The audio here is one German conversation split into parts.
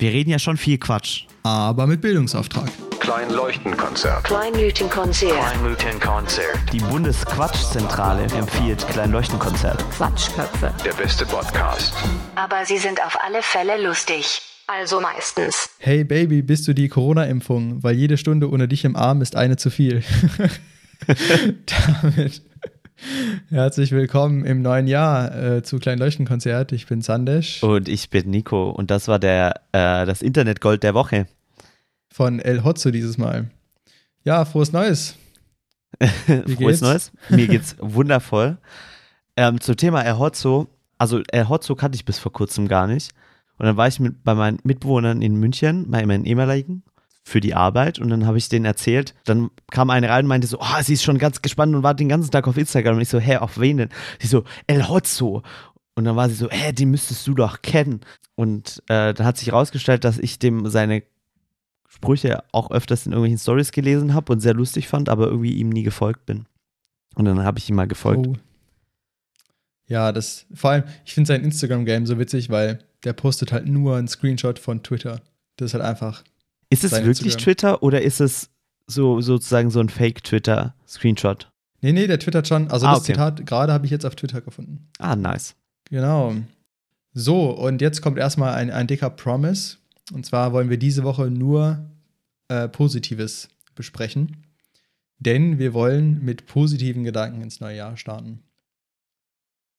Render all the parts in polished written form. Wir reden ja schon viel Quatsch. Aber mit Bildungsauftrag. Kleinleuchtenkonzert. Kleinleuchtenkonzert. Kleinleuchtenkonzert. Die Bundesquatschzentrale empfiehlt Kleinleuchtenkonzert. Quatschköpfe. Der beste Podcast. Aber sie sind auf alle Fälle lustig. Also meistens. Hey Baby, bist du die Corona-Impfung? Weil jede Stunde ohne dich im Arm ist eine zu viel. Damit herzlich willkommen im neuen Jahr zu Kleinleuchtenkonzert. Ich bin Sandesh. Und ich bin Nico. Und das war das Internetgold der Woche. Von El Hotzo dieses Mal. Ja, frohes Neues. Frohes Neues. Mir geht's wundervoll. Zum Thema El Hotzo. Also El Hotzo kannte ich bis vor kurzem gar nicht. Und dann war ich bei meinen Mitbewohnern in München, bei meinen ehemaligen, für die Arbeit, und dann habe ich denen erzählt, dann kam eine rein und meinte so, oh, sie ist schon ganz gespannt und war den ganzen Tag auf Instagram, und ich so, hä, auf wen denn? Sie so, El Hotzo. Und dann war sie so, hä, den müsstest du doch kennen. Und dann hat sich herausgestellt, dass ich dem seine Sprüche auch öfters in irgendwelchen Stories gelesen habe und sehr lustig fand, aber irgendwie ihm nie gefolgt bin. Und dann habe ich ihm mal gefolgt. Oh. Ja, das, vor allem, ich finde sein Instagram-Game so witzig, weil der postet halt nur einen Screenshot von Twitter. Das ist halt einfach. Ist es wirklich Instagram. Twitter oder ist es so sozusagen so ein Fake-Twitter-Screenshot? Nee, der twittert schon. Also das okay. Zitat gerade habe ich jetzt auf Twitter gefunden. Ah, nice. Genau. So, und jetzt kommt erstmal ein dicker Promise. Und zwar wollen wir diese Woche nur Positives besprechen. Denn wir wollen mit positiven Gedanken ins neue Jahr starten.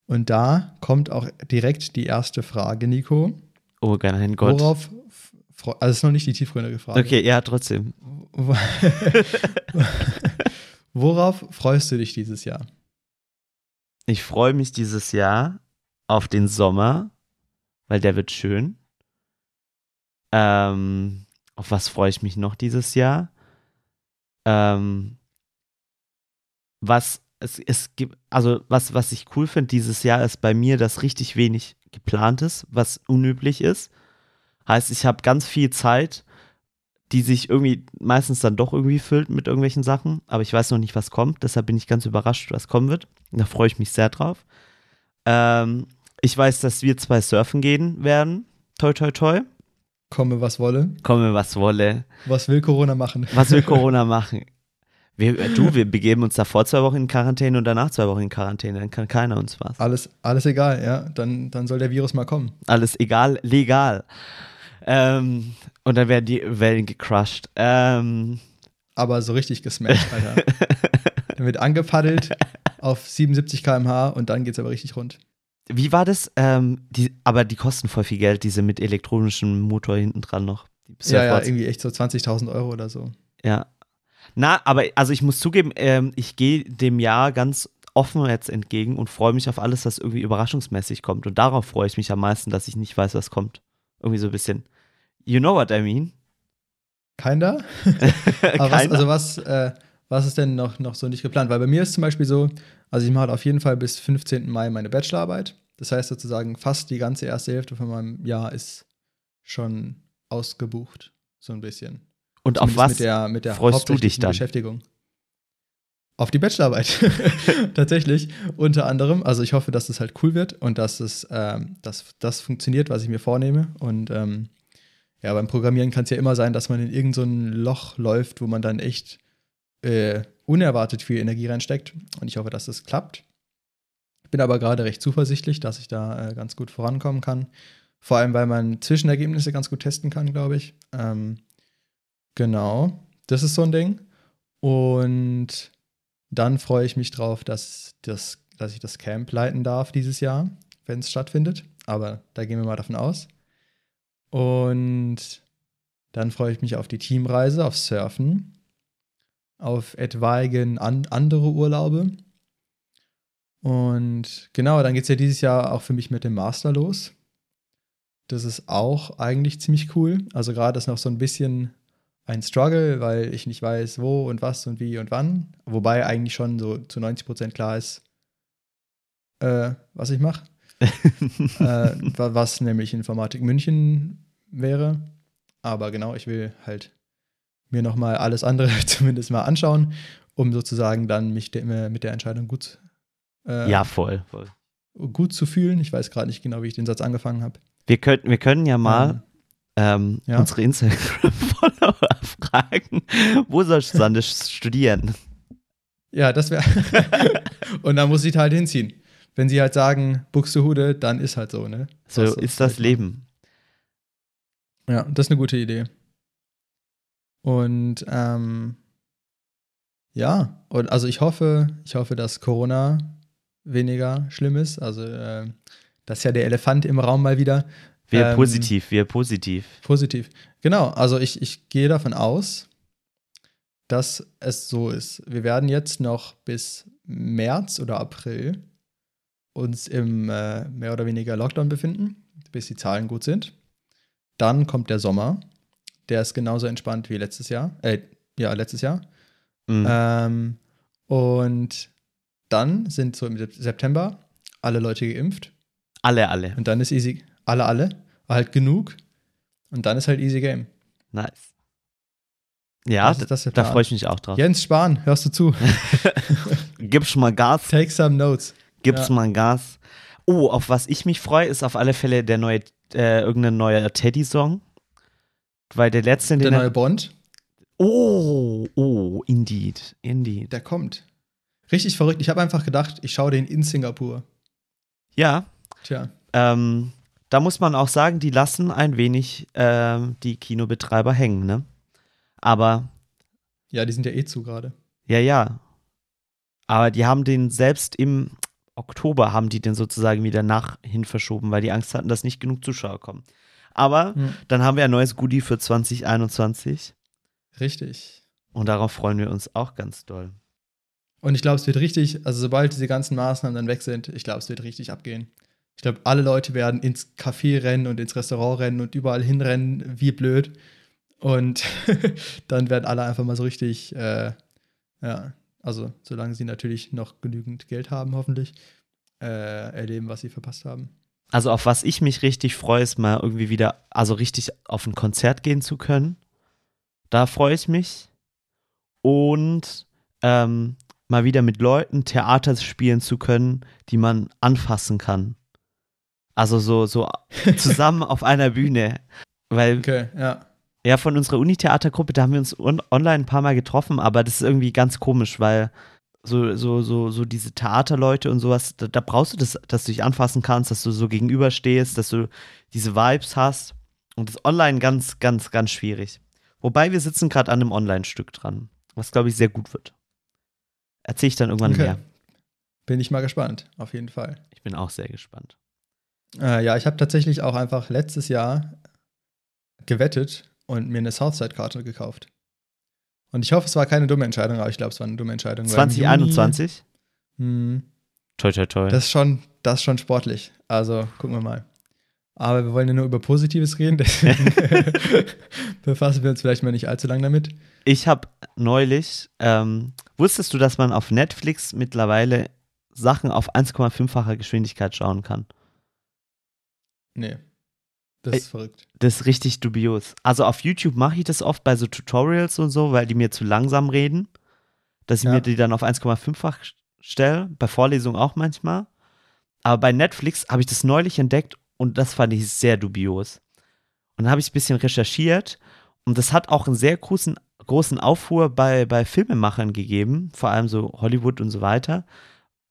Und da kommt auch direkt die erste Frage, Nico. Oh, gerne, Gott. Also es ist noch nicht die tiefgründige Frage. Okay, ja, trotzdem. Worauf freust du dich dieses Jahr? Ich freue mich dieses Jahr auf den Sommer, weil der wird schön. Auf was freue ich mich noch dieses Jahr? Was ich cool finde dieses Jahr ist bei mir, dass richtig wenig geplant ist, was unüblich ist. Heißt, ich habe ganz viel Zeit, die sich irgendwie meistens dann doch irgendwie füllt mit irgendwelchen Sachen, aber ich weiß noch nicht, was kommt, deshalb bin ich ganz überrascht, was kommen wird. Da freue ich mich sehr drauf. Ich weiß, dass wir 2 surfen gehen werden. Toi, toi, toi. Komme, was wolle. Komme, was wolle. Was will Corona machen? Was will Corona machen? Wir begeben uns davor 2 Wochen in Quarantäne und danach 2 Wochen in Quarantäne, dann kann keiner uns was. Alles egal, ja, dann soll der Virus mal kommen. Alles egal, legal. Und dann werden die Wellen gecrushed. Aber so richtig gesmashed, Alter. Dann wird angepaddelt auf 77 km/h und dann geht's aber richtig rund. Wie war das? Aber die kosten voll viel Geld, diese mit elektronischem Motor hinten dran noch. Ja, irgendwie echt so 20.000 € oder so. Ja. Na, aber also ich muss zugeben, ich gehe dem Jahr ganz offen jetzt entgegen und freue mich auf alles, was irgendwie überraschungsmäßig kommt. Und darauf freue ich mich am meisten, dass ich nicht weiß, was kommt. Irgendwie so ein bisschen. You know what I mean? Keiner? Aber was ist denn noch so nicht geplant? Weil bei mir ist zum Beispiel so, also ich mache halt auf jeden Fall bis 15. Mai meine Bachelorarbeit. Das heißt sozusagen, fast die ganze erste Hälfte von meinem Jahr ist schon ausgebucht. So ein bisschen. Und zumindest auf was mit der freust du dich dann? Beschäftigung. Auf die Bachelorarbeit. Tatsächlich. Unter anderem. Also ich hoffe, dass das halt cool wird und dass das funktioniert, was ich mir vornehme. Und ja, beim Programmieren kann es ja immer sein, dass man in irgend so ein Loch läuft, wo man dann echt unerwartet viel Energie reinsteckt. Und ich hoffe, dass das klappt. Ich bin aber gerade recht zuversichtlich, dass ich da ganz gut vorankommen kann. Vor allem, weil man Zwischenergebnisse ganz gut testen kann, glaube ich. Genau, das ist so ein Ding. Und dann freue ich mich drauf, dass ich das Camp leiten darf dieses Jahr, wenn es stattfindet. Aber da gehen wir mal davon aus. Und dann freue ich mich auf die Teamreise, auf Surfen, auf etwaigen andere Urlaube. Und genau, dann geht es ja dieses Jahr auch für mich mit dem Master los. Das ist auch eigentlich ziemlich cool. Also gerade ist noch so ein bisschen ein Struggle, weil ich nicht weiß, wo und was und wie und wann. Wobei eigentlich schon so zu 90% klar ist, was ich mache. Was nämlich Informatik München wäre. Aber genau, ich will halt mir nochmal alles andere zumindest mal anschauen, um sozusagen dann mich mit der Entscheidung gut voll. Gut zu fühlen. Ich weiß gerade nicht genau, wie ich den Satz angefangen habe. Wir können ja mal unsere Instagram-Follower fragen, wo soll Sandesh studieren? Ja, das wäre. Und dann muss sie halt hinziehen. Wenn sie halt sagen, Buxtehude, dann ist halt so, ne? So ist das Leben. Ja, das ist eine gute Idee. Und ja, und also ich hoffe, dass Corona weniger schlimm ist. Also das ist ja der Elefant im Raum mal wieder. Wir positiv. Positiv, genau. Also ich gehe davon aus, dass es so ist. Wir werden jetzt noch bis März oder April uns im mehr oder weniger Lockdown befinden, bis die Zahlen gut sind. Dann kommt der Sommer. Der ist genauso entspannt wie letztes Jahr. Letztes Jahr. Mhm. Und dann sind so im September alle Leute geimpft. Alle. Und dann ist easy. Alle. Halt genug. Und dann ist halt easy game. Nice. Ja, da freue ich mich auch drauf. Jens Spahn, hörst du zu? Gib's mal Gas. Take some notes. Gib's mal Gas. Oh, auf was ich mich freue, ist auf alle Fälle der neue, irgendein neuer Teddy-Song. Weil der letzte. Der neue Bond? Oh, indeed. Der kommt. Richtig verrückt. Ich habe einfach gedacht, ich schaue den in Singapur. Ja. Tja. Da muss man auch sagen, die lassen ein wenig die Kinobetreiber hängen, ne? Aber. Ja, die sind ja eh zu gerade. Ja. Aber die haben den selbst im Oktober haben die den sozusagen wieder nach hin verschoben, weil die Angst hatten, dass nicht genug Zuschauer kommen. Aber dann haben wir ein neues Goodie für 2021. Richtig. Und darauf freuen wir uns auch ganz doll. Und ich glaube, es wird richtig, also sobald diese ganzen Maßnahmen dann weg sind, ich glaube, es wird richtig abgehen. Ich glaube, alle Leute werden ins Café rennen und ins Restaurant rennen und überall hinrennen, wie blöd. Und dann werden alle einfach mal so richtig, also solange sie natürlich noch genügend Geld haben, hoffentlich, erleben, was sie verpasst haben. Also auf was ich mich richtig freue, ist mal irgendwie wieder, also richtig auf ein Konzert gehen zu können. Da freue ich mich. Und mal wieder mit Leuten Theater spielen zu können, die man anfassen kann. Also so zusammen auf einer Bühne. Weil ja, von unserer Uni-Theatergruppe, da haben wir uns online ein paar Mal getroffen, aber das ist irgendwie ganz komisch, weil so diese Theaterleute und sowas, da brauchst du das, dass du dich anfassen kannst, dass du so gegenüberstehst, dass du diese Vibes hast und das online ganz, ganz, ganz schwierig. Wobei wir sitzen gerade an einem Online-Stück dran, was, glaube ich, sehr gut wird. Erzähle ich dann irgendwann mehr. Bin ich mal gespannt, auf jeden Fall. Ich bin auch sehr gespannt. Ich habe tatsächlich auch einfach letztes Jahr gewettet, und mir eine Southside-Karte gekauft. Und ich hoffe, es war keine dumme Entscheidung, aber ich glaube, es war eine dumme Entscheidung. 2021? Toi, toi, toi. Das ist schon sportlich. Also, gucken wir mal. Aber wir wollen ja nur über Positives reden, deswegen befassen wir uns vielleicht mal nicht allzu lange damit. Ich habe neulich, wusstest du, dass man auf Netflix mittlerweile Sachen auf 1,5-facher Geschwindigkeit schauen kann? Nee. Das ist verrückt. Das ist richtig dubios. Also auf YouTube mache ich das oft bei so Tutorials und so, weil die mir zu langsam reden, dass ich mir die dann auf 1,5-fach stelle, bei Vorlesungen auch manchmal. Aber bei Netflix habe ich das neulich entdeckt und das fand ich sehr dubios. Und dann habe ich ein bisschen recherchiert und das hat auch einen sehr großen Aufruhr bei Filmemachern gegeben, vor allem so Hollywood und so weiter,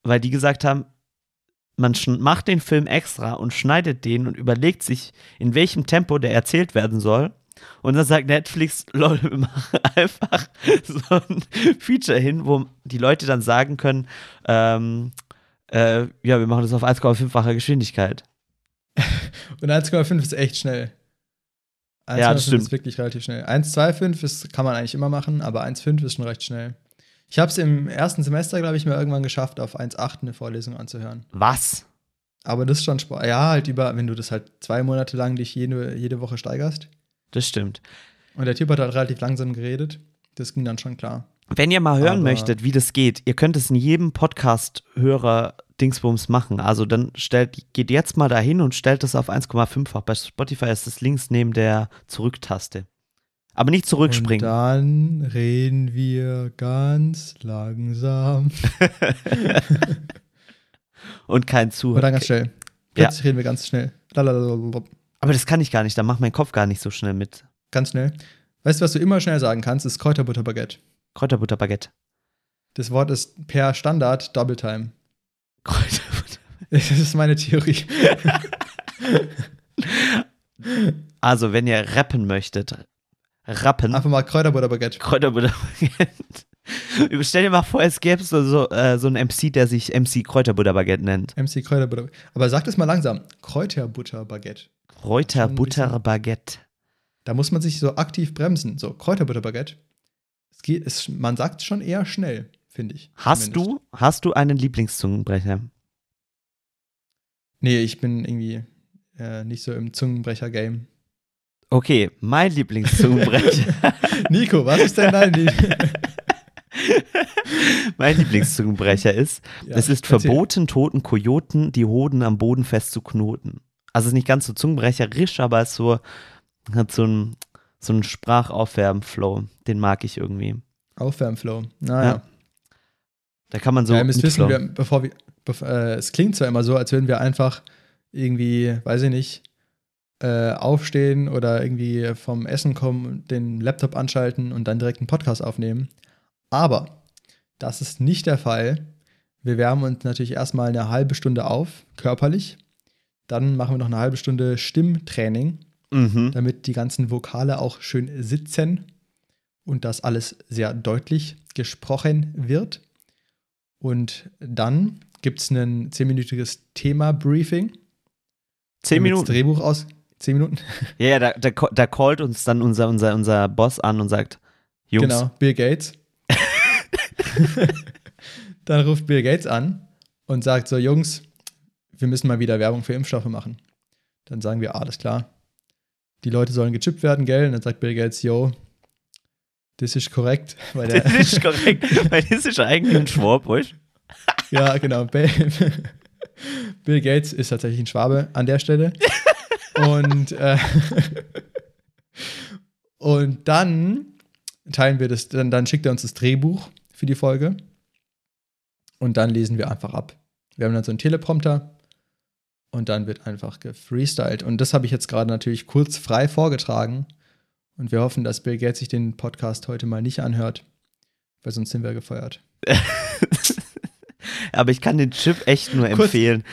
weil die gesagt haben, man macht den Film extra und schneidet den und überlegt sich, in welchem Tempo der erzählt werden soll. Und dann sagt Netflix, lol, wir machen einfach so ein Feature hin, wo die Leute dann sagen können, wir machen das auf 1,5-facher Geschwindigkeit. Und 1,5 ist echt schnell. 1,5 ist wirklich relativ schnell. 1,25 kann man eigentlich immer machen, aber 1,5 ist schon recht schnell. Ich habe es im ersten Semester, glaube ich, mir irgendwann geschafft, auf 1,8 eine Vorlesung anzuhören. Was? Aber das ist schon Spaß. Ja, halt wenn du das halt 2 Monate lang dich jede Woche steigerst. Das stimmt. Und der Typ hat halt relativ langsam geredet. Das ging dann schon klar. Wenn ihr mal hören möchtet, wie das geht, ihr könnt es in jedem Podcast-Hörer Dingsbums machen. Also dann geht jetzt mal dahin und stellt das auf 1,5-fach. Bei Spotify ist das links neben der Zurücktaste. Aber nicht zurückspringen. Und dann reden wir ganz langsam. Und kein Zuhören. Oder ganz schnell. Plötzlich reden wir ganz schnell. Lalalala. Aber das kann ich gar nicht, da macht mein Kopf gar nicht so schnell mit. Ganz schnell. Weißt du, was du immer schnell sagen kannst, ist Kräuterbutterbaguette. Kräuterbutterbaguette. Das Wort ist per Standard Double Time. Kräuterbutterbaguette. Das ist meine Theorie. Also, wenn ihr rappen möchtet, rappen. Einfach mal Kräuterbutterbaguette. Kräuterbutterbaguette. Stell dir mal vor, es gäbe so einen MC, der sich MC Kräuterbutterbaguette nennt. MC Kräuterbutterbaguette. Aber sag das mal langsam. Kräuterbutterbaguette. Kräuterbutterbaguette. Da muss man sich so aktiv bremsen. So, Kräuterbutterbaguette. Man sagt es schon eher schnell, finde ich. Hast du einen Lieblingszungenbrecher? Nee, ich bin irgendwie nicht so im Zungenbrecher-Game. Okay, mein Lieblingszungenbrecher. Nico, was ist denn dein Lieblingszungenbrecher? Mein Lieblingszungenbrecher ist, ja, es ist verboten, toten Kojoten die Hoden am Boden festzuknoten. Also es ist nicht ganz so zungenbrecherisch, aber es so, hat so einen Sprachaufwärmflow. Den mag ich irgendwie. Aufwärmflow, naja. Ja. Da kann man so ja, wissen, es klingt zwar immer so, als würden wir einfach irgendwie, weiß ich nicht, aufstehen oder irgendwie vom Essen kommen, den Laptop anschalten und dann direkt einen Podcast aufnehmen. Aber das ist nicht der Fall. Wir wärmen uns natürlich erstmal eine halbe Stunde auf, körperlich. Dann machen wir noch eine halbe Stunde Stimmtraining, damit die ganzen Vokale auch schön sitzen und das alles sehr deutlich gesprochen wird. Und dann gibt es ein 10-minütiges Thema-Briefing. 10 Minuten? Drehbuch aus 10 Minuten? Ja, ja, da callt uns dann unser Boss an und sagt, Jungs. Genau, Bill Gates. Dann ruft Bill Gates an und sagt so, Jungs, wir müssen mal wieder Werbung für Impfstoffe machen. Dann sagen wir, alles klar. Die Leute sollen gechippt werden, gell? Und dann sagt Bill Gates, yo, das ist korrekt. Das ist korrekt, weil das ist eigentlich ein Schwabe. Ja, genau. Bill Gates ist tatsächlich ein Schwabe an der Stelle. Und dann teilen wir das, dann schickt er uns das Drehbuch für die Folge und dann lesen wir einfach ab. Wir haben dann so einen Teleprompter und dann wird einfach gefreestylt. Und das habe ich jetzt gerade natürlich kurz frei vorgetragen und wir hoffen, dass Bill Gates sich den Podcast heute mal nicht anhört, weil sonst sind wir gefeuert. Aber ich kann den Chip echt nur empfehlen.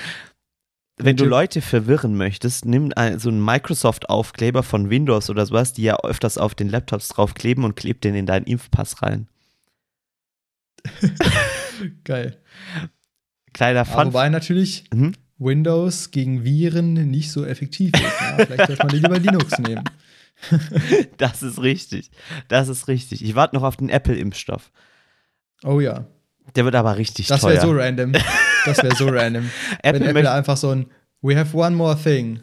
Wenn du Leute verwirren möchtest, nimm so einen Microsoft-Aufkleber von Windows oder sowas, die ja öfters auf den Laptops draufkleben und kleb den in deinen Impfpass rein. Geil. Kleiner Fun. Wobei natürlich Windows gegen Viren nicht so effektiv ist. Ja, vielleicht sollte man lieber Linux nehmen. Das ist richtig. Das ist richtig. Ich warte noch auf den Apple-Impfstoff. Oh ja. Der wird aber richtig teuer. Das wäre so random. Das wäre so random. Wenn Apple einfach so ein We have one more thing.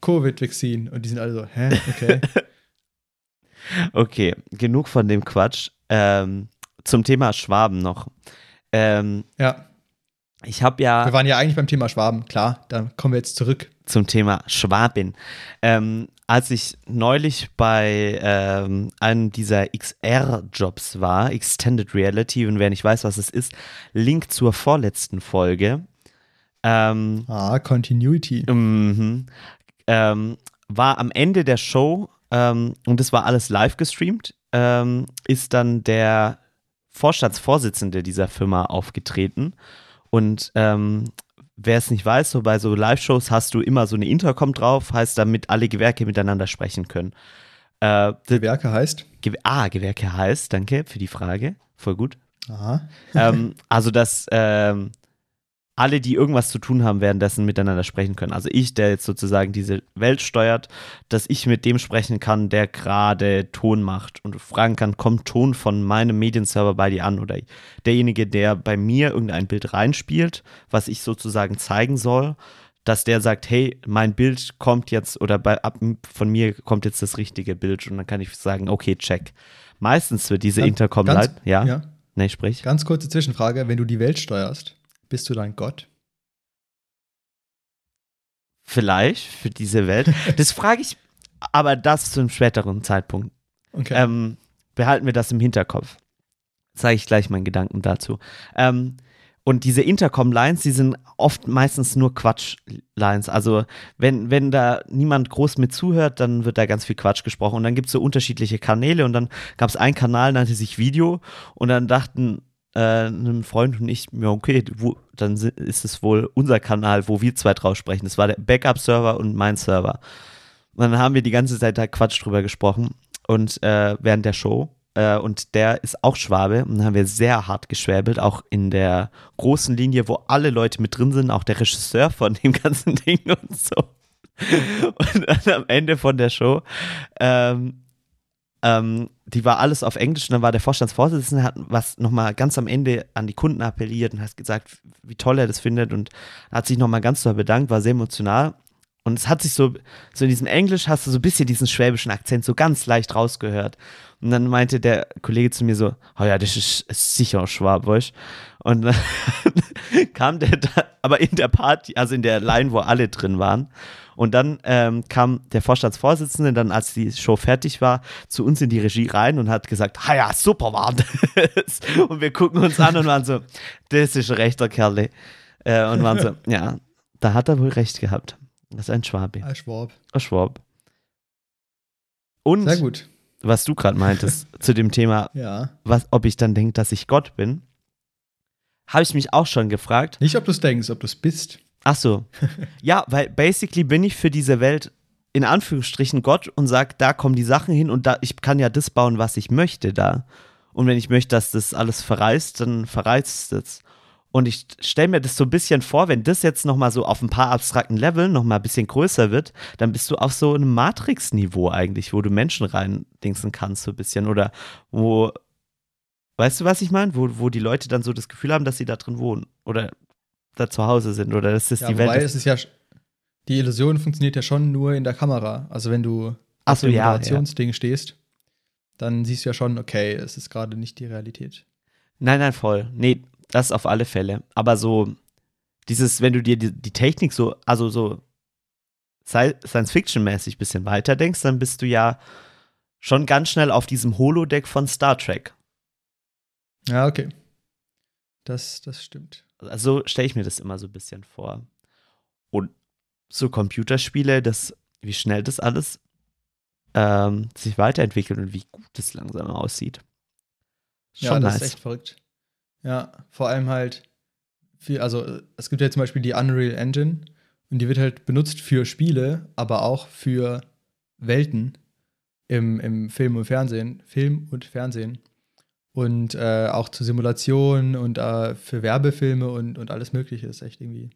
Covid-Vaccine. Und die sind alle so, hä? Okay. Okay, genug von dem Quatsch. Zum Thema Schwaben noch. Ja. Ich habe ja. Wir waren ja eigentlich beim Thema Schwaben, klar. Dann kommen wir jetzt zurück. Zum Thema Schwabin. Als ich neulich bei einem dieser XR-Jobs war, Extended Reality, und wer nicht weiß, was es ist, Link zur vorletzten Folge. Continuity. War am Ende der Show, und das war alles live gestreamt, ist dann der Vorstandsvorsitzende dieser Firma aufgetreten. Und wer es nicht weiß, so bei so Live-Shows hast du immer so eine Intercom drauf, heißt, damit alle Gewerke miteinander sprechen können. Gewerke heißt? Gewerke heißt, danke für die Frage, voll gut. Aha. Also, dass alle, die irgendwas zu tun haben, währenddessen miteinander sprechen können. Also ich, der jetzt sozusagen diese Welt steuert, dass ich mit dem sprechen kann, der gerade Ton macht und fragen kann, kommt Ton von meinem Medienserver bei dir an? Oder derjenige, der bei mir irgendein Bild reinspielt, was ich sozusagen zeigen soll, dass der sagt, hey, mein Bild kommt jetzt oder von mir kommt jetzt das richtige Bild und dann kann ich sagen, okay, check. Meistens wird diese Intercom live. Ja. Nee, sprich. Ganz kurze Zwischenfrage, wenn du die Welt steuerst, bist du dann Gott? Vielleicht, für diese Welt. Das frage ich, aber das zu einem späteren Zeitpunkt. Okay. Behalten wir das im Hinterkopf. Zeige ich gleich meinen Gedanken dazu. Und diese Intercom-Lines, die sind oft meistens nur Quatsch-Lines. Also wenn da niemand groß mit zuhört, dann wird da ganz viel Quatsch gesprochen. Und dann gibt es so unterschiedliche Kanäle. Und dann gab es einen Kanal, nannte sich Video. Und dann dachten ein Freund und ich, ja okay, dann ist es wohl unser Kanal, wo wir zwei drauf sprechen. Das war der Backup-Server und mein Server. Und dann haben wir die ganze Zeit da Quatsch drüber gesprochen. Und während der Show. Und der ist auch Schwabe und dann haben wir sehr hart geschwäbelt, auch in der großen Linie, wo alle Leute mit drin sind, auch der Regisseur von dem ganzen Ding und so. Und dann am Ende von der Show, die war alles auf Englisch und dann war der Vorstandsvorsitzende, hat was nochmal ganz am Ende an die Kunden appelliert und hat gesagt, wie toll er das findet und hat sich nochmal ganz toll bedankt, war sehr emotional. Und es hat sich so in diesem Englisch hast du so ein bisschen diesen schwäbischen Akzent so ganz leicht rausgehört. Und dann meinte der Kollege zu mir so, oh ja, das ist sicher Schwabisch. Und dann kam der da, aber in der Party, also in der Line, wo alle drin waren. Und dann kam der Vorstandsvorsitzende, dann als die Show fertig war, zu uns in die Regie rein und hat gesagt, ha ja, super war das. Und wir gucken uns an und waren so, das ist ein rechter Kerle. Und waren so, ja, da hat er wohl recht gehabt. Das ist ein Schwabe. Ein Schwab. Und sehr gut. Was du gerade meintest zu dem Thema, ja. Ob ich dann denke, dass ich Gott bin, habe ich mich auch schon gefragt. Nicht, ob du es denkst, ob du es bist. Ach so. Ja, weil basically bin ich für diese Welt in Anführungsstrichen Gott und sage, da kommen die Sachen hin und da, ich kann ja das bauen, was ich möchte da. Und wenn ich möchte, dass das alles verreist, dann verreist es. Und ich stelle mir das so ein bisschen vor, wenn das jetzt nochmal so auf ein paar abstrakten Leveln nochmal ein bisschen größer wird, dann bist du auf so einem Matrix-Niveau eigentlich, wo du Menschen reindingsen kannst so ein bisschen oder wo, weißt du, was ich meine? Wo die Leute dann so das Gefühl haben, dass sie da drin wohnen oder da zu Hause sind oder das ist ja, die Welt. Wobei, es ist ja, die Illusion funktioniert ja schon nur in der Kamera. Also wenn du auf dem Moderationsding stehst, dann siehst du ja schon, okay, es ist gerade nicht die Realität. Nein, voll. Nee, das auf alle Fälle. Aber so dieses, wenn du dir die Technik so, also so Science-Fiction-mäßig ein bisschen weiterdenkst, dann bist du ja schon ganz schnell auf diesem Holodeck von Star Trek. Ja, okay. Das stimmt. Also stelle ich mir das immer so ein bisschen vor. Und so Computerspiele, wie schnell das alles sich weiterentwickelt und wie gut das langsam aussieht. Schon ja, das nice. Ist echt verrückt. Ja, vor allem halt viel, also es gibt ja zum Beispiel die Unreal Engine und die wird halt benutzt für Spiele, aber auch für Welten im Film und Fernsehen und auch zu Simulationen und für Werbefilme und alles Mögliche. Das ist echt irgendwie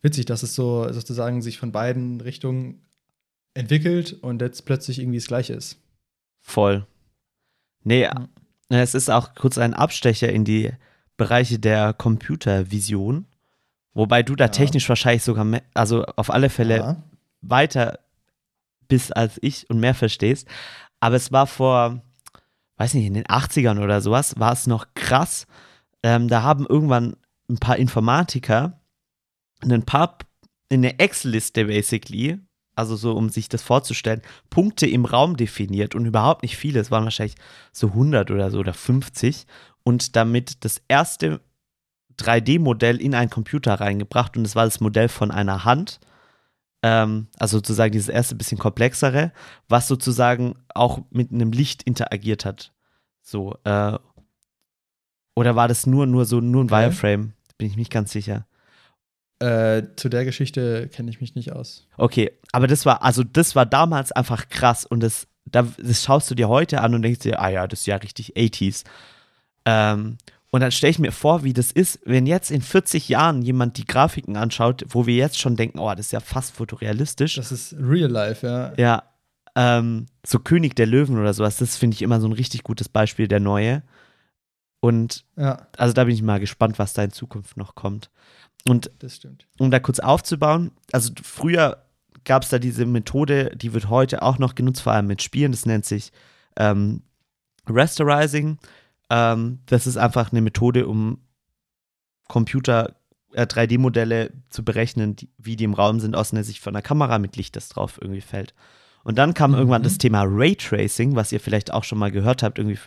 witzig, dass es so sozusagen sich von beiden Richtungen entwickelt und jetzt plötzlich irgendwie das Gleiche ist. Voll. Nee, ja. Es ist auch kurz ein Abstecher in die Bereiche der Computervision, wobei du da technisch wahrscheinlich sogar mehr, also auf alle Fälle weiter bist als ich und mehr verstehst. Aber es war vor, weiß nicht, in den 80ern oder sowas, war es noch krass. Da haben irgendwann ein paar Informatiker einen Pub in eine Excel-Liste basically, also so, um sich das vorzustellen, Punkte im Raum definiert und überhaupt nicht viele. Es waren wahrscheinlich so 100 oder so oder 50. Und damit das erste 3D-Modell in einen Computer reingebracht. Und das war das Modell von einer Hand. Also sozusagen dieses erste bisschen komplexere, was sozusagen auch mit einem Licht interagiert hat. So. Oder war das nur ein Wireframe? Bin ich nicht ganz sicher. Zu der Geschichte kenne ich mich nicht aus. Okay, aber das war damals einfach krass und das schaust du dir heute an und denkst dir, ah ja, das ist ja richtig 80s. Und dann stelle ich mir vor, wie das ist, wenn jetzt in 40 Jahren jemand die Grafiken anschaut, wo wir jetzt schon denken, oh, das ist ja fast fotorealistisch. Das ist Real Life, ja. Ja, so König der Löwen oder sowas, das finde ich immer so ein richtig gutes Beispiel, der neue. Und also da bin ich mal gespannt, was da in Zukunft noch kommt. Und das stimmt. Um da kurz aufzubauen, also früher gab es da diese Methode, die wird heute auch noch genutzt, vor allem mit Spielen, das nennt sich Rasterizing. Das ist einfach eine Methode, um Computer 3D-Modelle zu berechnen, wie die im Raum sind, aus einer Sicht von der Kamera mit Licht, das drauf irgendwie fällt. Und dann kam irgendwann das Thema Raytracing, was ihr vielleicht auch schon mal gehört habt, irgendwie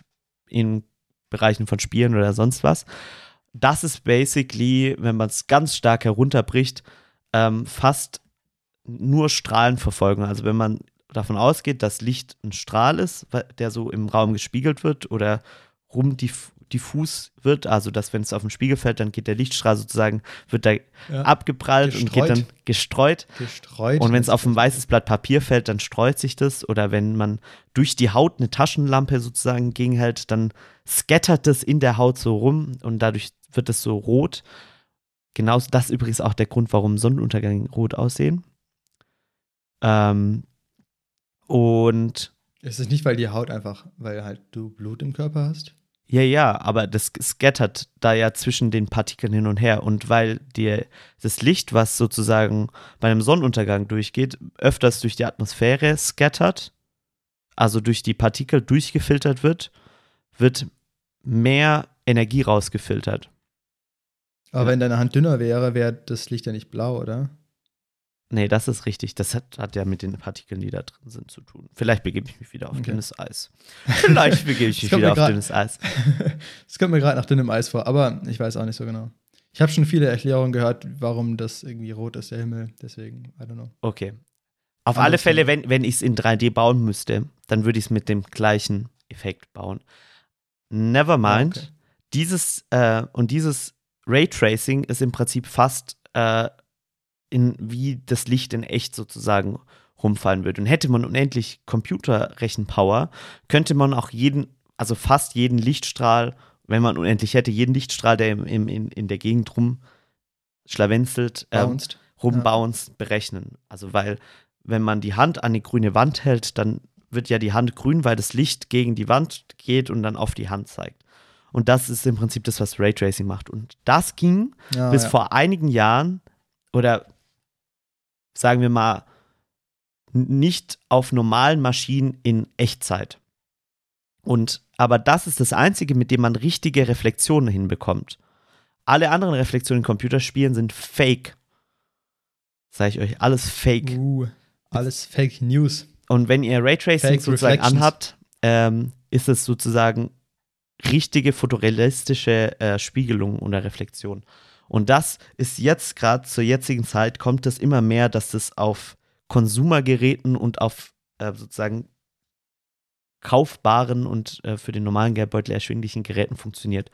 in Bereichen von Spielen oder sonst was. das ist basically, wenn man es ganz stark herunterbricht, fast nur Strahlenverfolgung. Also wenn man davon ausgeht, dass Licht ein Strahl ist, der so im Raum gespiegelt wird oder rumdiffus wird, also dass wenn es auf den Spiegel fällt, dann geht der Lichtstrahl sozusagen, wird da abgeprallt gestreut. Und geht dann gestreut. Und wenn es auf ein weißes Blatt Papier fällt, dann streut sich das. Oder wenn man durch die Haut eine Taschenlampe sozusagen gegenhält, dann scattert das in der Haut so rum und dadurch wird es so rot. Genauso das ist übrigens auch der Grund, warum Sonnenuntergänge rot aussehen. Und ist es nicht, weil die Haut einfach, weil halt du Blut im Körper hast? Ja, aber das scattert da ja zwischen den Partikeln hin und her. Und weil das Licht, was sozusagen bei einem Sonnenuntergang durchgeht, öfters durch die Atmosphäre scattert, also durch die Partikel durchgefiltert wird, wird mehr Energie rausgefiltert. Aber wenn deine Hand dünner wäre, wäre das Licht ja nicht blau, oder? Nee, das ist richtig. Das hat ja mit den Partikeln, die da drin sind, zu tun. Vielleicht begebe ich mich wieder auf dünnes Eis. Das kommt mir gerade nach dünnem Eis vor, aber ich weiß auch nicht so genau. Ich habe schon viele Erklärungen gehört, warum das irgendwie rot ist, der Himmel. Deswegen, I don't know. Okay. Auf alle Fälle, wenn ich es in 3D bauen müsste, dann würde ich es mit dem gleichen Effekt bauen. Nevermind. Okay. Dieses Raytracing ist im Prinzip fast wie das Licht in echt sozusagen rumfallen würde. Und hätte man unendlich Computerrechenpower, könnte man auch fast jeden Lichtstrahl, wenn man unendlich hätte, jeden Lichtstrahl, der in der Gegend rumschlawenzelt, berechnen. Also weil, wenn man die Hand an die grüne Wand hält, dann wird ja die Hand grün, weil das Licht gegen die Wand geht und dann auf die Hand zeigt. Und das ist im Prinzip das, was Raytracing macht. Und das ging bis vor einigen Jahren, oder sagen wir mal, nicht auf normalen Maschinen in Echtzeit. Aber das ist das Einzige, mit dem man richtige Reflexionen hinbekommt. Alle anderen Reflexionen in Computerspielen sind fake. Sage ich euch, alles fake. Alles Fake News. Und wenn ihr Raytracing sozusagen anhabt, ist es sozusagen richtige fotorealistische Spiegelung oder Reflexion. Und das ist jetzt gerade zur jetzigen Zeit, kommt es immer mehr, dass das auf Konsumergeräten und auf sozusagen kaufbaren und für den normalen Geldbeutel erschwinglichen Geräten funktioniert.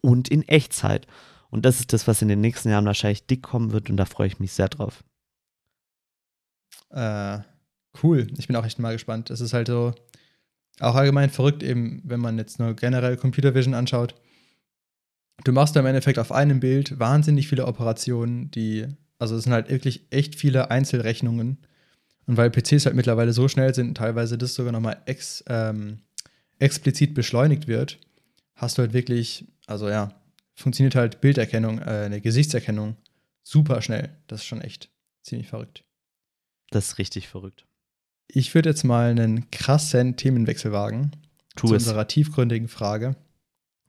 Und in Echtzeit. Und das ist das, was in den nächsten Jahren wahrscheinlich dick kommen wird. Und da freue ich mich sehr drauf. Cool. Ich bin auch echt mal gespannt. Es ist halt so auch allgemein verrückt, eben, wenn man jetzt nur generell Computervision anschaut. Du machst im Endeffekt auf einem Bild wahnsinnig viele Operationen, es sind halt wirklich echt viele Einzelrechnungen. Und weil PCs halt mittlerweile so schnell sind, teilweise das sogar nochmal explizit beschleunigt wird, hast du halt wirklich, funktioniert halt Bilderkennung, eine Gesichtserkennung super schnell. Das ist schon echt ziemlich verrückt. Das ist richtig verrückt. Ich würde jetzt mal einen krassen Themenwechsel wagen zu unserer tiefgründigen Frage.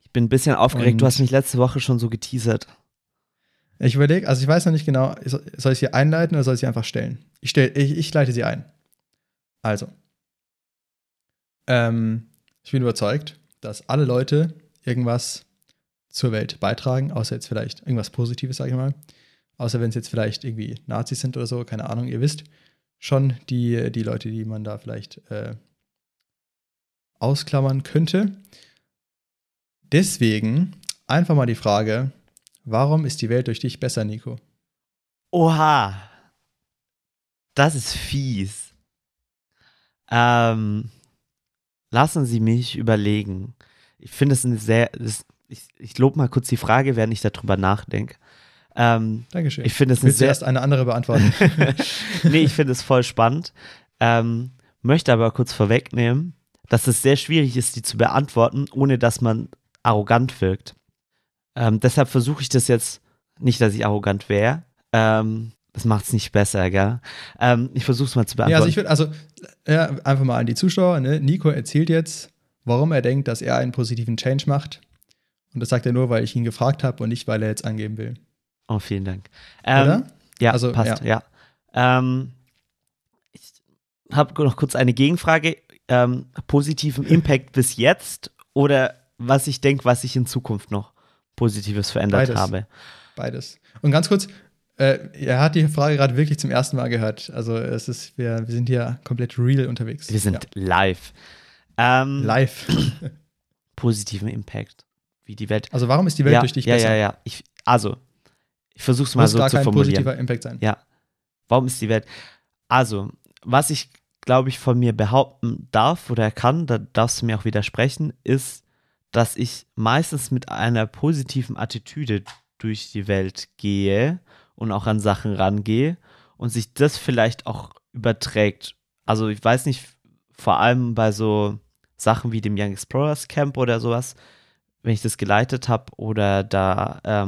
Ich bin ein bisschen aufgeregt, du hast mich letzte Woche schon so geteasert. Ich überlege, ich weiß noch nicht genau, soll ich sie einleiten oder soll ich sie einfach stellen? Ich leite sie ein. Also, ich bin überzeugt, dass alle Leute irgendwas zur Welt beitragen, außer jetzt vielleicht irgendwas Positives, sage ich mal. Außer wenn es jetzt vielleicht irgendwie Nazis sind oder so, keine Ahnung, ihr wisst schon die Leute, die man da vielleicht ausklammern könnte. Deswegen einfach mal die Frage, warum ist die Welt durch dich besser, Nico? Oha, das ist fies. Lassen Sie mich überlegen. Ich finde es ich lobe mal kurz die Frage, während ich darüber nachdenke. Dankeschön. Ich finde es erst eine andere beantworten. Nee, ich finde es voll spannend. Möchte aber kurz vorwegnehmen, dass es sehr schwierig ist, die zu beantworten, ohne dass man arrogant wirkt. Deshalb versuche ich das jetzt, nicht, dass ich arrogant wäre, das macht es nicht besser, gell? Ich versuche es mal zu beantworten. Ja, einfach mal an die Zuschauer, ne? Nico erzählt jetzt, warum er denkt, dass er einen positiven Change macht. Und das sagt er nur, weil ich ihn gefragt habe und nicht, weil er jetzt angeben will. Oh, vielen Dank. Oder? Ja, also, passt, ja. Ich habe noch kurz eine Gegenfrage. Positiven Impact bis jetzt oder was ich denke, was ich in Zukunft noch Positives verändert habe. Beides. Und ganz kurz, er hat die Frage gerade wirklich zum ersten Mal gehört. Also es ist, wir sind hier komplett real unterwegs. Wir sind live. Live. Positiven Impact. Wie die Welt. Also warum ist die Welt durch dich besser? Ja. Ich versuche es mal so zu formulieren. Muss gar kein positiver Impact sein. Ja. Warum ist die Welt? Also, was ich, glaube ich, von mir behaupten darf oder kann, da darfst du mir auch widersprechen, ist, dass ich meistens mit einer positiven Attitüde durch die Welt gehe und auch an Sachen rangehe und sich das vielleicht auch überträgt. Also ich weiß nicht, vor allem bei so Sachen wie dem Young Explorers Camp oder sowas, wenn ich das geleitet habe oder da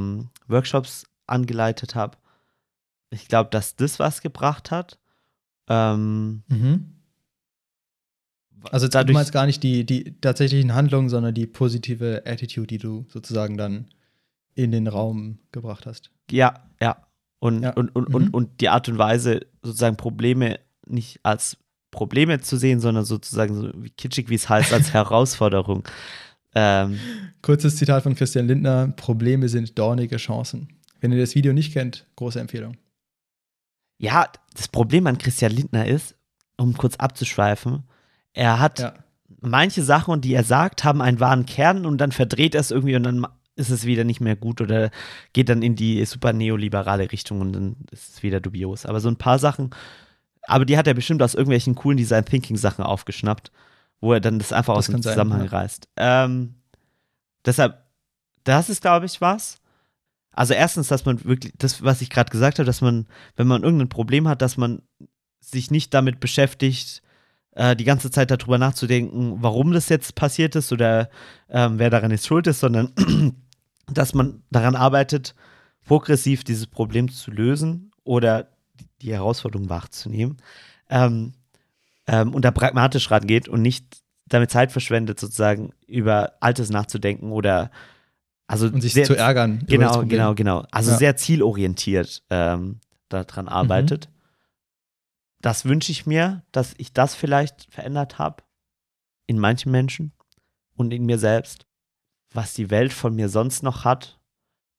Workshops angeleitet habe, ich glaube, dass das was gebracht hat. Also dadurch, du meinst gar nicht die tatsächlichen Handlungen, sondern die positive Attitude, die du sozusagen dann in den Raum gebracht hast. Ja. Und die Art und Weise, sozusagen Probleme nicht als Probleme zu sehen, sondern sozusagen so kitschig, wie es heißt, als Herausforderung. Kurzes Zitat von Christian Lindner: Probleme sind dornige Chancen. Wenn ihr das Video nicht kennt, große Empfehlung. Ja, das Problem an Christian Lindner ist, um kurz abzuschweifen, er hat manche Sachen, die er sagt, haben einen wahren Kern und dann verdreht er es irgendwie und dann ist es wieder nicht mehr gut oder geht dann in die super neoliberale Richtung und dann ist es wieder dubios. Aber so ein paar Sachen, aber die hat er bestimmt aus irgendwelchen coolen Design-Thinking-Sachen aufgeschnappt, wo er dann das einfach aus dem Zusammenhang reißt. Deshalb, das ist, glaube ich, was. Also erstens, dass man wirklich, das, was ich gerade gesagt habe, dass man, wenn man irgendein Problem hat, dass man sich nicht damit beschäftigt, die ganze Zeit darüber nachzudenken, warum das jetzt passiert ist oder wer daran jetzt schuld ist, sondern dass man daran arbeitet, progressiv dieses Problem zu lösen oder die Herausforderung wahrzunehmen und da pragmatisch rangeht und nicht damit Zeit verschwendet, sozusagen über Altes nachzudenken oder also und sich sehr, zu ärgern. Genau. Also sehr zielorientiert daran arbeitet. Das wünsche ich mir, dass ich das vielleicht verändert habe in manchen Menschen und in mir selbst. Was die Welt von mir sonst noch hat,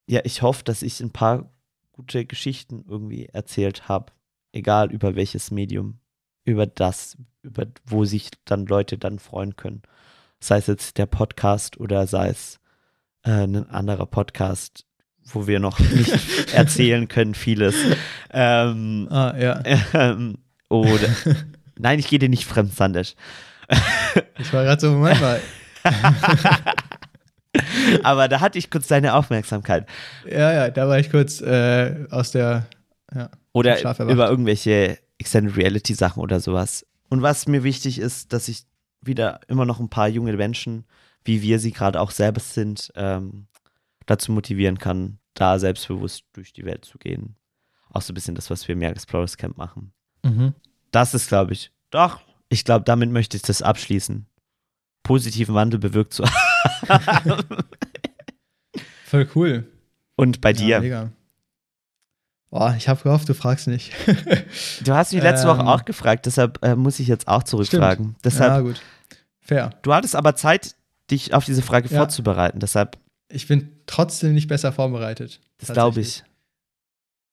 ja, ich hoffe, dass ich ein paar gute Geschichten irgendwie erzählt habe, egal über welches Medium, über wo sich dann Leute dann freuen können. Sei es jetzt der Podcast oder sei es ein anderer Podcast, wo wir noch nicht erzählen können, vieles. Oder nein, ich gehe dir nicht fremd, Sandesh. Ich war gerade so, Moment mal. Aber da hatte ich kurz deine Aufmerksamkeit. Ja, da war ich kurz aus der oder über irgendwelche Extended Reality Sachen oder sowas. Und was mir wichtig ist, dass ich wieder immer noch ein paar junge Menschen, wie wir sie gerade auch selber sind, dazu motivieren kann, da selbstbewusst durch die Welt zu gehen. Auch so ein bisschen das, was wir im Young Explorers Camp machen. Das ist, glaube ich, damit möchte ich das abschließen. Positiven Wandel bewirkt zu haben. Voll cool. Und bei dir? Mega. Boah, ich habe gehofft, du fragst nicht. Du hast mich letzte Woche auch gefragt, deshalb muss ich jetzt auch zurückfragen. Stimmt. Deshalb, ja, gut. Fair. Du hattest aber Zeit, dich auf diese Frage vorzubereiten, deshalb. Ich bin trotzdem nicht besser vorbereitet. Das glaube ich.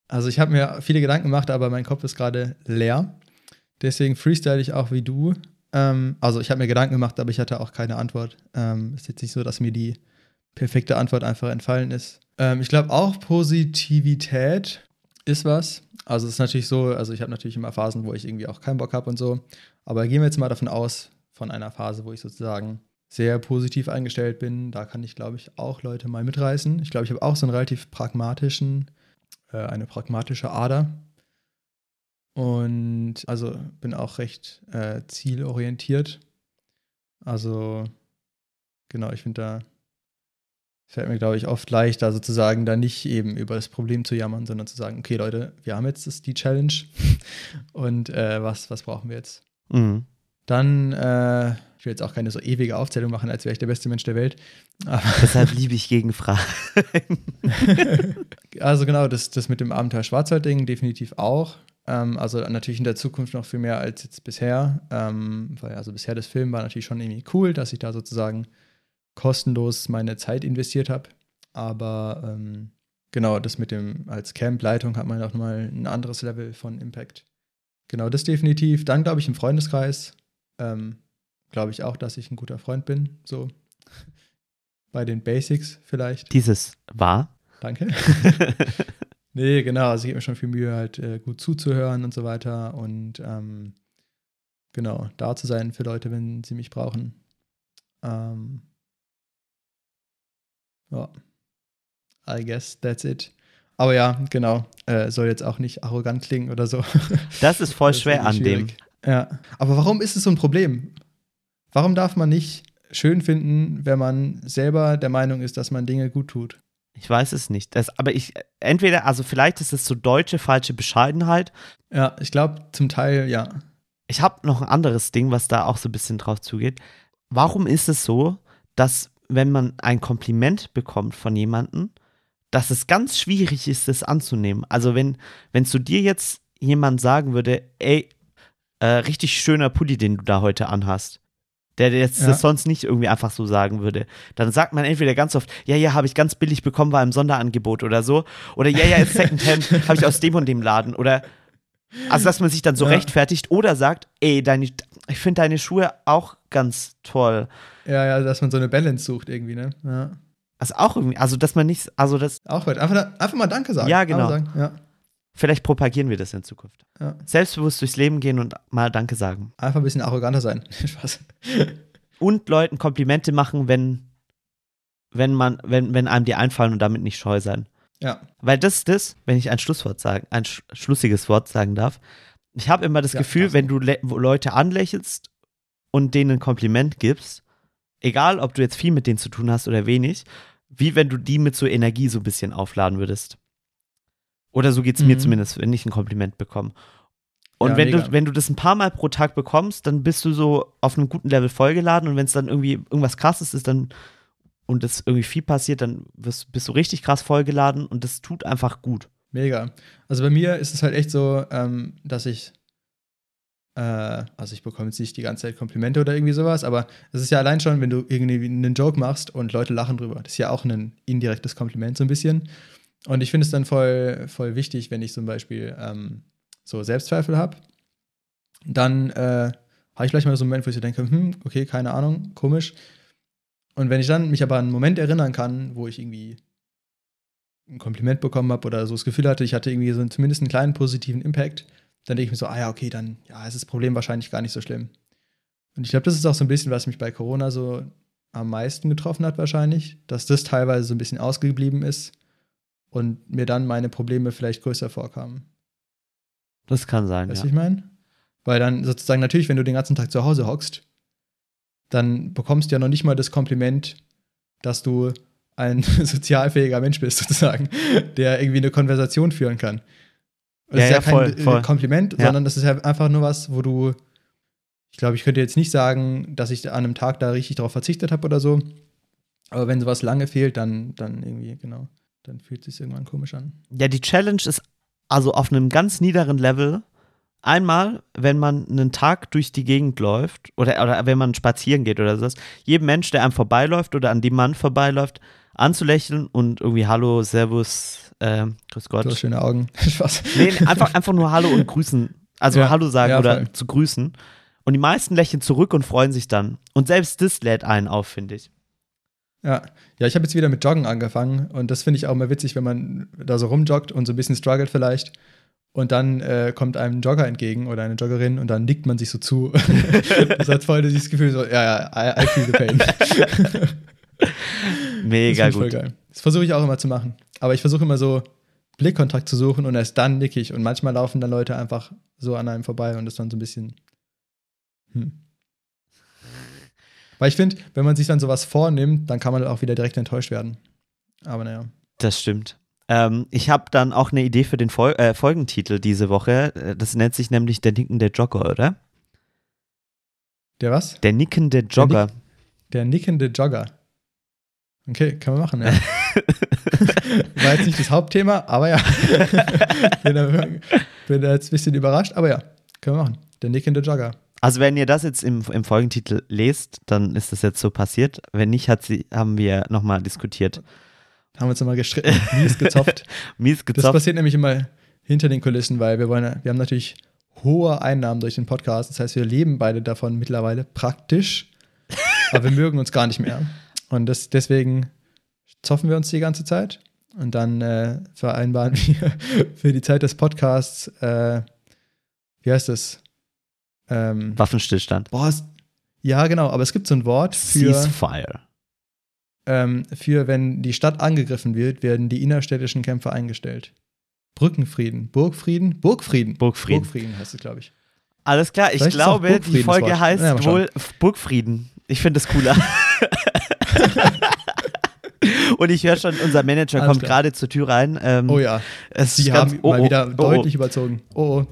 Also ich habe mir viele Gedanken gemacht, aber mein Kopf ist gerade leer. Deswegen freestyle ich auch wie du. Also ich habe mir Gedanken gemacht, aber ich hatte auch keine Antwort. Ist jetzt nicht so, dass mir die perfekte Antwort einfach entfallen ist. Ich glaube auch Positivität ist was. Also es ist natürlich so, also ich habe natürlich immer Phasen, wo ich irgendwie auch keinen Bock habe und so. Aber gehen wir jetzt mal davon aus, von einer Phase, wo ich sozusagen sehr positiv eingestellt bin. Da kann ich, glaube ich, auch Leute mal mitreißen. Ich glaube, ich habe auch so einen relativ pragmatische Ader. Und also bin auch recht zielorientiert. Also genau, ich finde, da fällt mir, glaube ich, oft leicht, da sozusagen dann nicht eben über das Problem zu jammern, sondern zu sagen, okay, Leute, wir haben jetzt die Challenge und was brauchen wir jetzt? Dann, ich will jetzt auch keine so ewige Aufzählung machen, als wäre ich der beste Mensch der Welt. Aber deshalb liebe ich Gegenfragen. Also genau, das mit dem Abenteuer Schwarzwald-Ding definitiv auch. Also natürlich in der Zukunft noch viel mehr als jetzt bisher. Weil also bisher das Film war natürlich schon irgendwie cool, dass ich da sozusagen kostenlos meine Zeit investiert habe. Aber genau, das mit dem als Camp-Leitung hat man auch mal ein anderes Level von Impact. Genau, das definitiv. Dann, glaube ich, im Freundeskreis. Glaube ich auch, dass ich ein guter Freund bin. So bei den Basics vielleicht. Dieses war. Danke. Nee, genau. Also ich gebe mir schon viel Mühe, halt gut zuzuhören und so weiter. Und genau, da zu sein für Leute, wenn sie mich brauchen. Ja. I guess that's it. Aber ja, genau. Soll jetzt auch nicht arrogant klingen oder so. Das ist voll das schwer an schwierig. Dem. Ja. Aber warum ist es so ein Problem? Warum darf man nicht schön finden, wenn man selber der Meinung ist, dass man Dinge gut tut? Ich weiß es nicht. Vielleicht ist es so deutsche falsche Bescheidenheit. Ja, ich glaube zum Teil, ja. Ich habe noch ein anderes Ding, was da auch so ein bisschen drauf zugeht. Warum ist es so, dass wenn man ein Kompliment bekommt von jemandem, dass es ganz schwierig ist, das anzunehmen? Also wenn zu dir jetzt jemand sagen würde, ey, richtig schöner Pulli, den du da heute anhast, der jetzt das sonst nicht irgendwie einfach so sagen würde, dann sagt man entweder ganz oft, ja, habe ich ganz billig bekommen, war im Sonderangebot oder so, oder ja, ist Secondhand, habe ich aus dem und dem Laden, oder, also dass man sich dann so rechtfertigt oder sagt, ey, ich finde deine Schuhe auch ganz toll. Ja, dass man so eine Balance sucht irgendwie, ne? Ja. Also auch irgendwie, also dass man nicht, also das. Auch heute, einfach mal Danke sagen. Ja, genau. Sagen, ja. Vielleicht propagieren wir das in Zukunft. Ja. Selbstbewusst durchs Leben gehen und mal Danke sagen. Einfach ein bisschen arroganter sein. Spaß. Und Leuten Komplimente machen, wenn einem die einfallen und damit nicht scheu sein. Ja. Weil das, wenn ich ein Schlusswort sagen, ein schlussiges Wort sagen darf, ich habe immer das Gefühl, wenn du Leute anlächelst und denen ein Kompliment gibst, egal ob du jetzt viel mit denen zu tun hast oder wenig, wie wenn du die mit so Energie so ein bisschen aufladen würdest. Oder so geht es mir zumindest, wenn ich ein Kompliment bekomme. Und wenn du das ein paar Mal pro Tag bekommst, dann bist du so auf einem guten Level vollgeladen. Und wenn es dann irgendwie irgendwas Krasses ist dann und das irgendwie viel passiert, dann bist du richtig krass vollgeladen und das tut einfach gut. Mega. Also bei mir ist es halt echt so, dass ich also ich bekomme jetzt nicht die ganze Zeit Komplimente oder irgendwie sowas, aber es ist ja allein schon, wenn du irgendwie einen Joke machst und Leute lachen drüber. Das ist ja auch ein indirektes Kompliment so ein bisschen. Und ich finde es dann voll, voll wichtig, wenn ich zum Beispiel so Selbstzweifel habe, dann habe ich vielleicht mal so einen Moment, wo ich so denke, okay, keine Ahnung, komisch. Und wenn ich dann mich aber an einen Moment erinnern kann, wo ich irgendwie ein Kompliment bekommen habe oder so das Gefühl hatte, ich hatte irgendwie so zumindest einen kleinen positiven Impact, dann denke ich mir so, okay, dann ist das Problem wahrscheinlich gar nicht so schlimm. Und ich glaube, das ist auch so ein bisschen, was mich bei Corona so am meisten getroffen hat wahrscheinlich, dass das teilweise so ein bisschen ausgeblieben ist. Und mir dann meine Probleme vielleicht größer vorkamen. Das kann sein, weißt du, ich meine? Weil dann sozusagen natürlich, wenn du den ganzen Tag zu Hause hockst, dann bekommst du ja noch nicht mal das Kompliment, dass du ein sozialfähiger Mensch bist, sozusagen, der irgendwie eine Konversation führen kann. Das ist ja kein voll. Kompliment, sondern das ist ja einfach nur was, wo du, ich glaube, ich könnte jetzt nicht sagen, dass ich an einem Tag da richtig drauf verzichtet habe oder so, aber wenn sowas lange fehlt, dann irgendwie, genau. Dann fühlt es sich irgendwann komisch an. Ja, die Challenge ist also auf einem ganz niederen Level. Einmal, wenn man einen Tag durch die Gegend läuft oder wenn man spazieren geht oder sowas, jedem Mensch, der einem vorbeiläuft oder an dem man vorbeiläuft, anzulächeln und irgendwie Hallo, Servus, Grüß Gott. Du hast schöne Augen. Spaß. Nee, einfach nur Hallo und grüßen. Also Hallo sagen oder voll. Zu grüßen. Und die meisten lächeln zurück und freuen sich dann. Und selbst das lädt einen auf, finde ich. Ja, ich habe jetzt wieder mit Joggen angefangen und das finde ich auch immer witzig, wenn man da so rumjoggt und so ein bisschen struggelt vielleicht und dann kommt einem ein Jogger entgegen oder eine Joggerin und dann nickt man sich so zu. Das hat voll dieses Gefühl so, I feel the pain. Mega das gut. Voll geil. Das versuche ich auch immer zu machen. Aber ich versuche immer so Blickkontakt zu suchen und erst dann nick ich und manchmal laufen dann Leute einfach so an einem vorbei und das dann so ein bisschen Weil ich finde, wenn man sich dann sowas vornimmt, dann kann man auch wieder direkt enttäuscht werden. Aber naja. Das stimmt. Ich habe dann auch eine Idee für den Folgentitel diese Woche. Das nennt sich nämlich der nickende Jogger, oder? Der was? Der nickende Jogger. Der nickende Jogger. Okay, kann man machen, ja. War jetzt nicht das Hauptthema, aber ja. Bin da jetzt ein bisschen überrascht, aber ja, können wir machen. Der nickende Jogger. Also wenn ihr das jetzt im Folgentitel lest, dann ist das jetzt so passiert. Wenn nicht, haben wir nochmal diskutiert. Haben wir uns immer gestritten. Mies gezopft. Mies gezopft. Das passiert nämlich immer hinter den Kulissen, weil wir haben natürlich hohe Einnahmen durch den Podcast. Das heißt, wir leben beide davon mittlerweile praktisch. Aber wir mögen uns gar nicht mehr. Und deswegen zoffen wir uns die ganze Zeit. Und dann vereinbaren wir für die Zeit des Podcasts, wie heißt das? Waffenstillstand. Boah, ja, genau. Aber es gibt so ein Wort für Ceasefire. Für, wenn die Stadt angegriffen wird, werden die innerstädtischen Kämpfe eingestellt. Burgfrieden. Burgfrieden heißt es, glaube ich. Alles klar, ich glaube, die Folge heißt wohl Burgfrieden. Ich finde es cooler. Und ich höre schon, unser Manager kommt gerade zur Tür rein. Oh ja, sie haben mal wieder deutlich überzogen. Oh.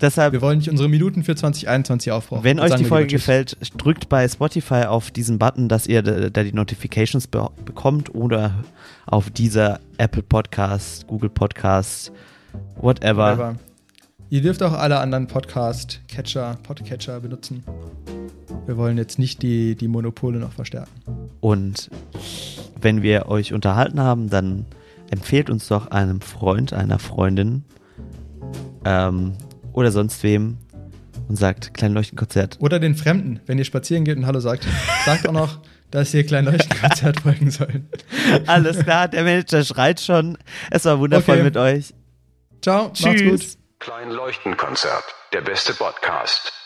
Deshalb, wir wollen nicht unsere Minuten für 2021 aufbrauchen. Wenn euch die Folge gefällt, drückt bei Spotify auf diesen Button, dass ihr da die Notifications bekommt, oder auf dieser Apple Podcast, Google Podcast, whatever. Ihr dürft auch alle anderen Podcatcher benutzen. Wir wollen jetzt nicht die Monopole noch verstärken. Und wenn wir euch unterhalten haben, dann empfehlt uns doch einem Freund, einer Freundin, oder sonst wem, und sagt Kleinleuchtenkonzert. Oder den Fremden, wenn ihr spazieren geht und Hallo sagt. Sagt auch noch, dass ihr Kleinleuchtenkonzert folgen sollen. Alles klar, der Manager schreit schon. Es war wundervoll mit euch. Ciao, tschüss. Macht's gut. Kleinleuchtenkonzert, der beste Podcast.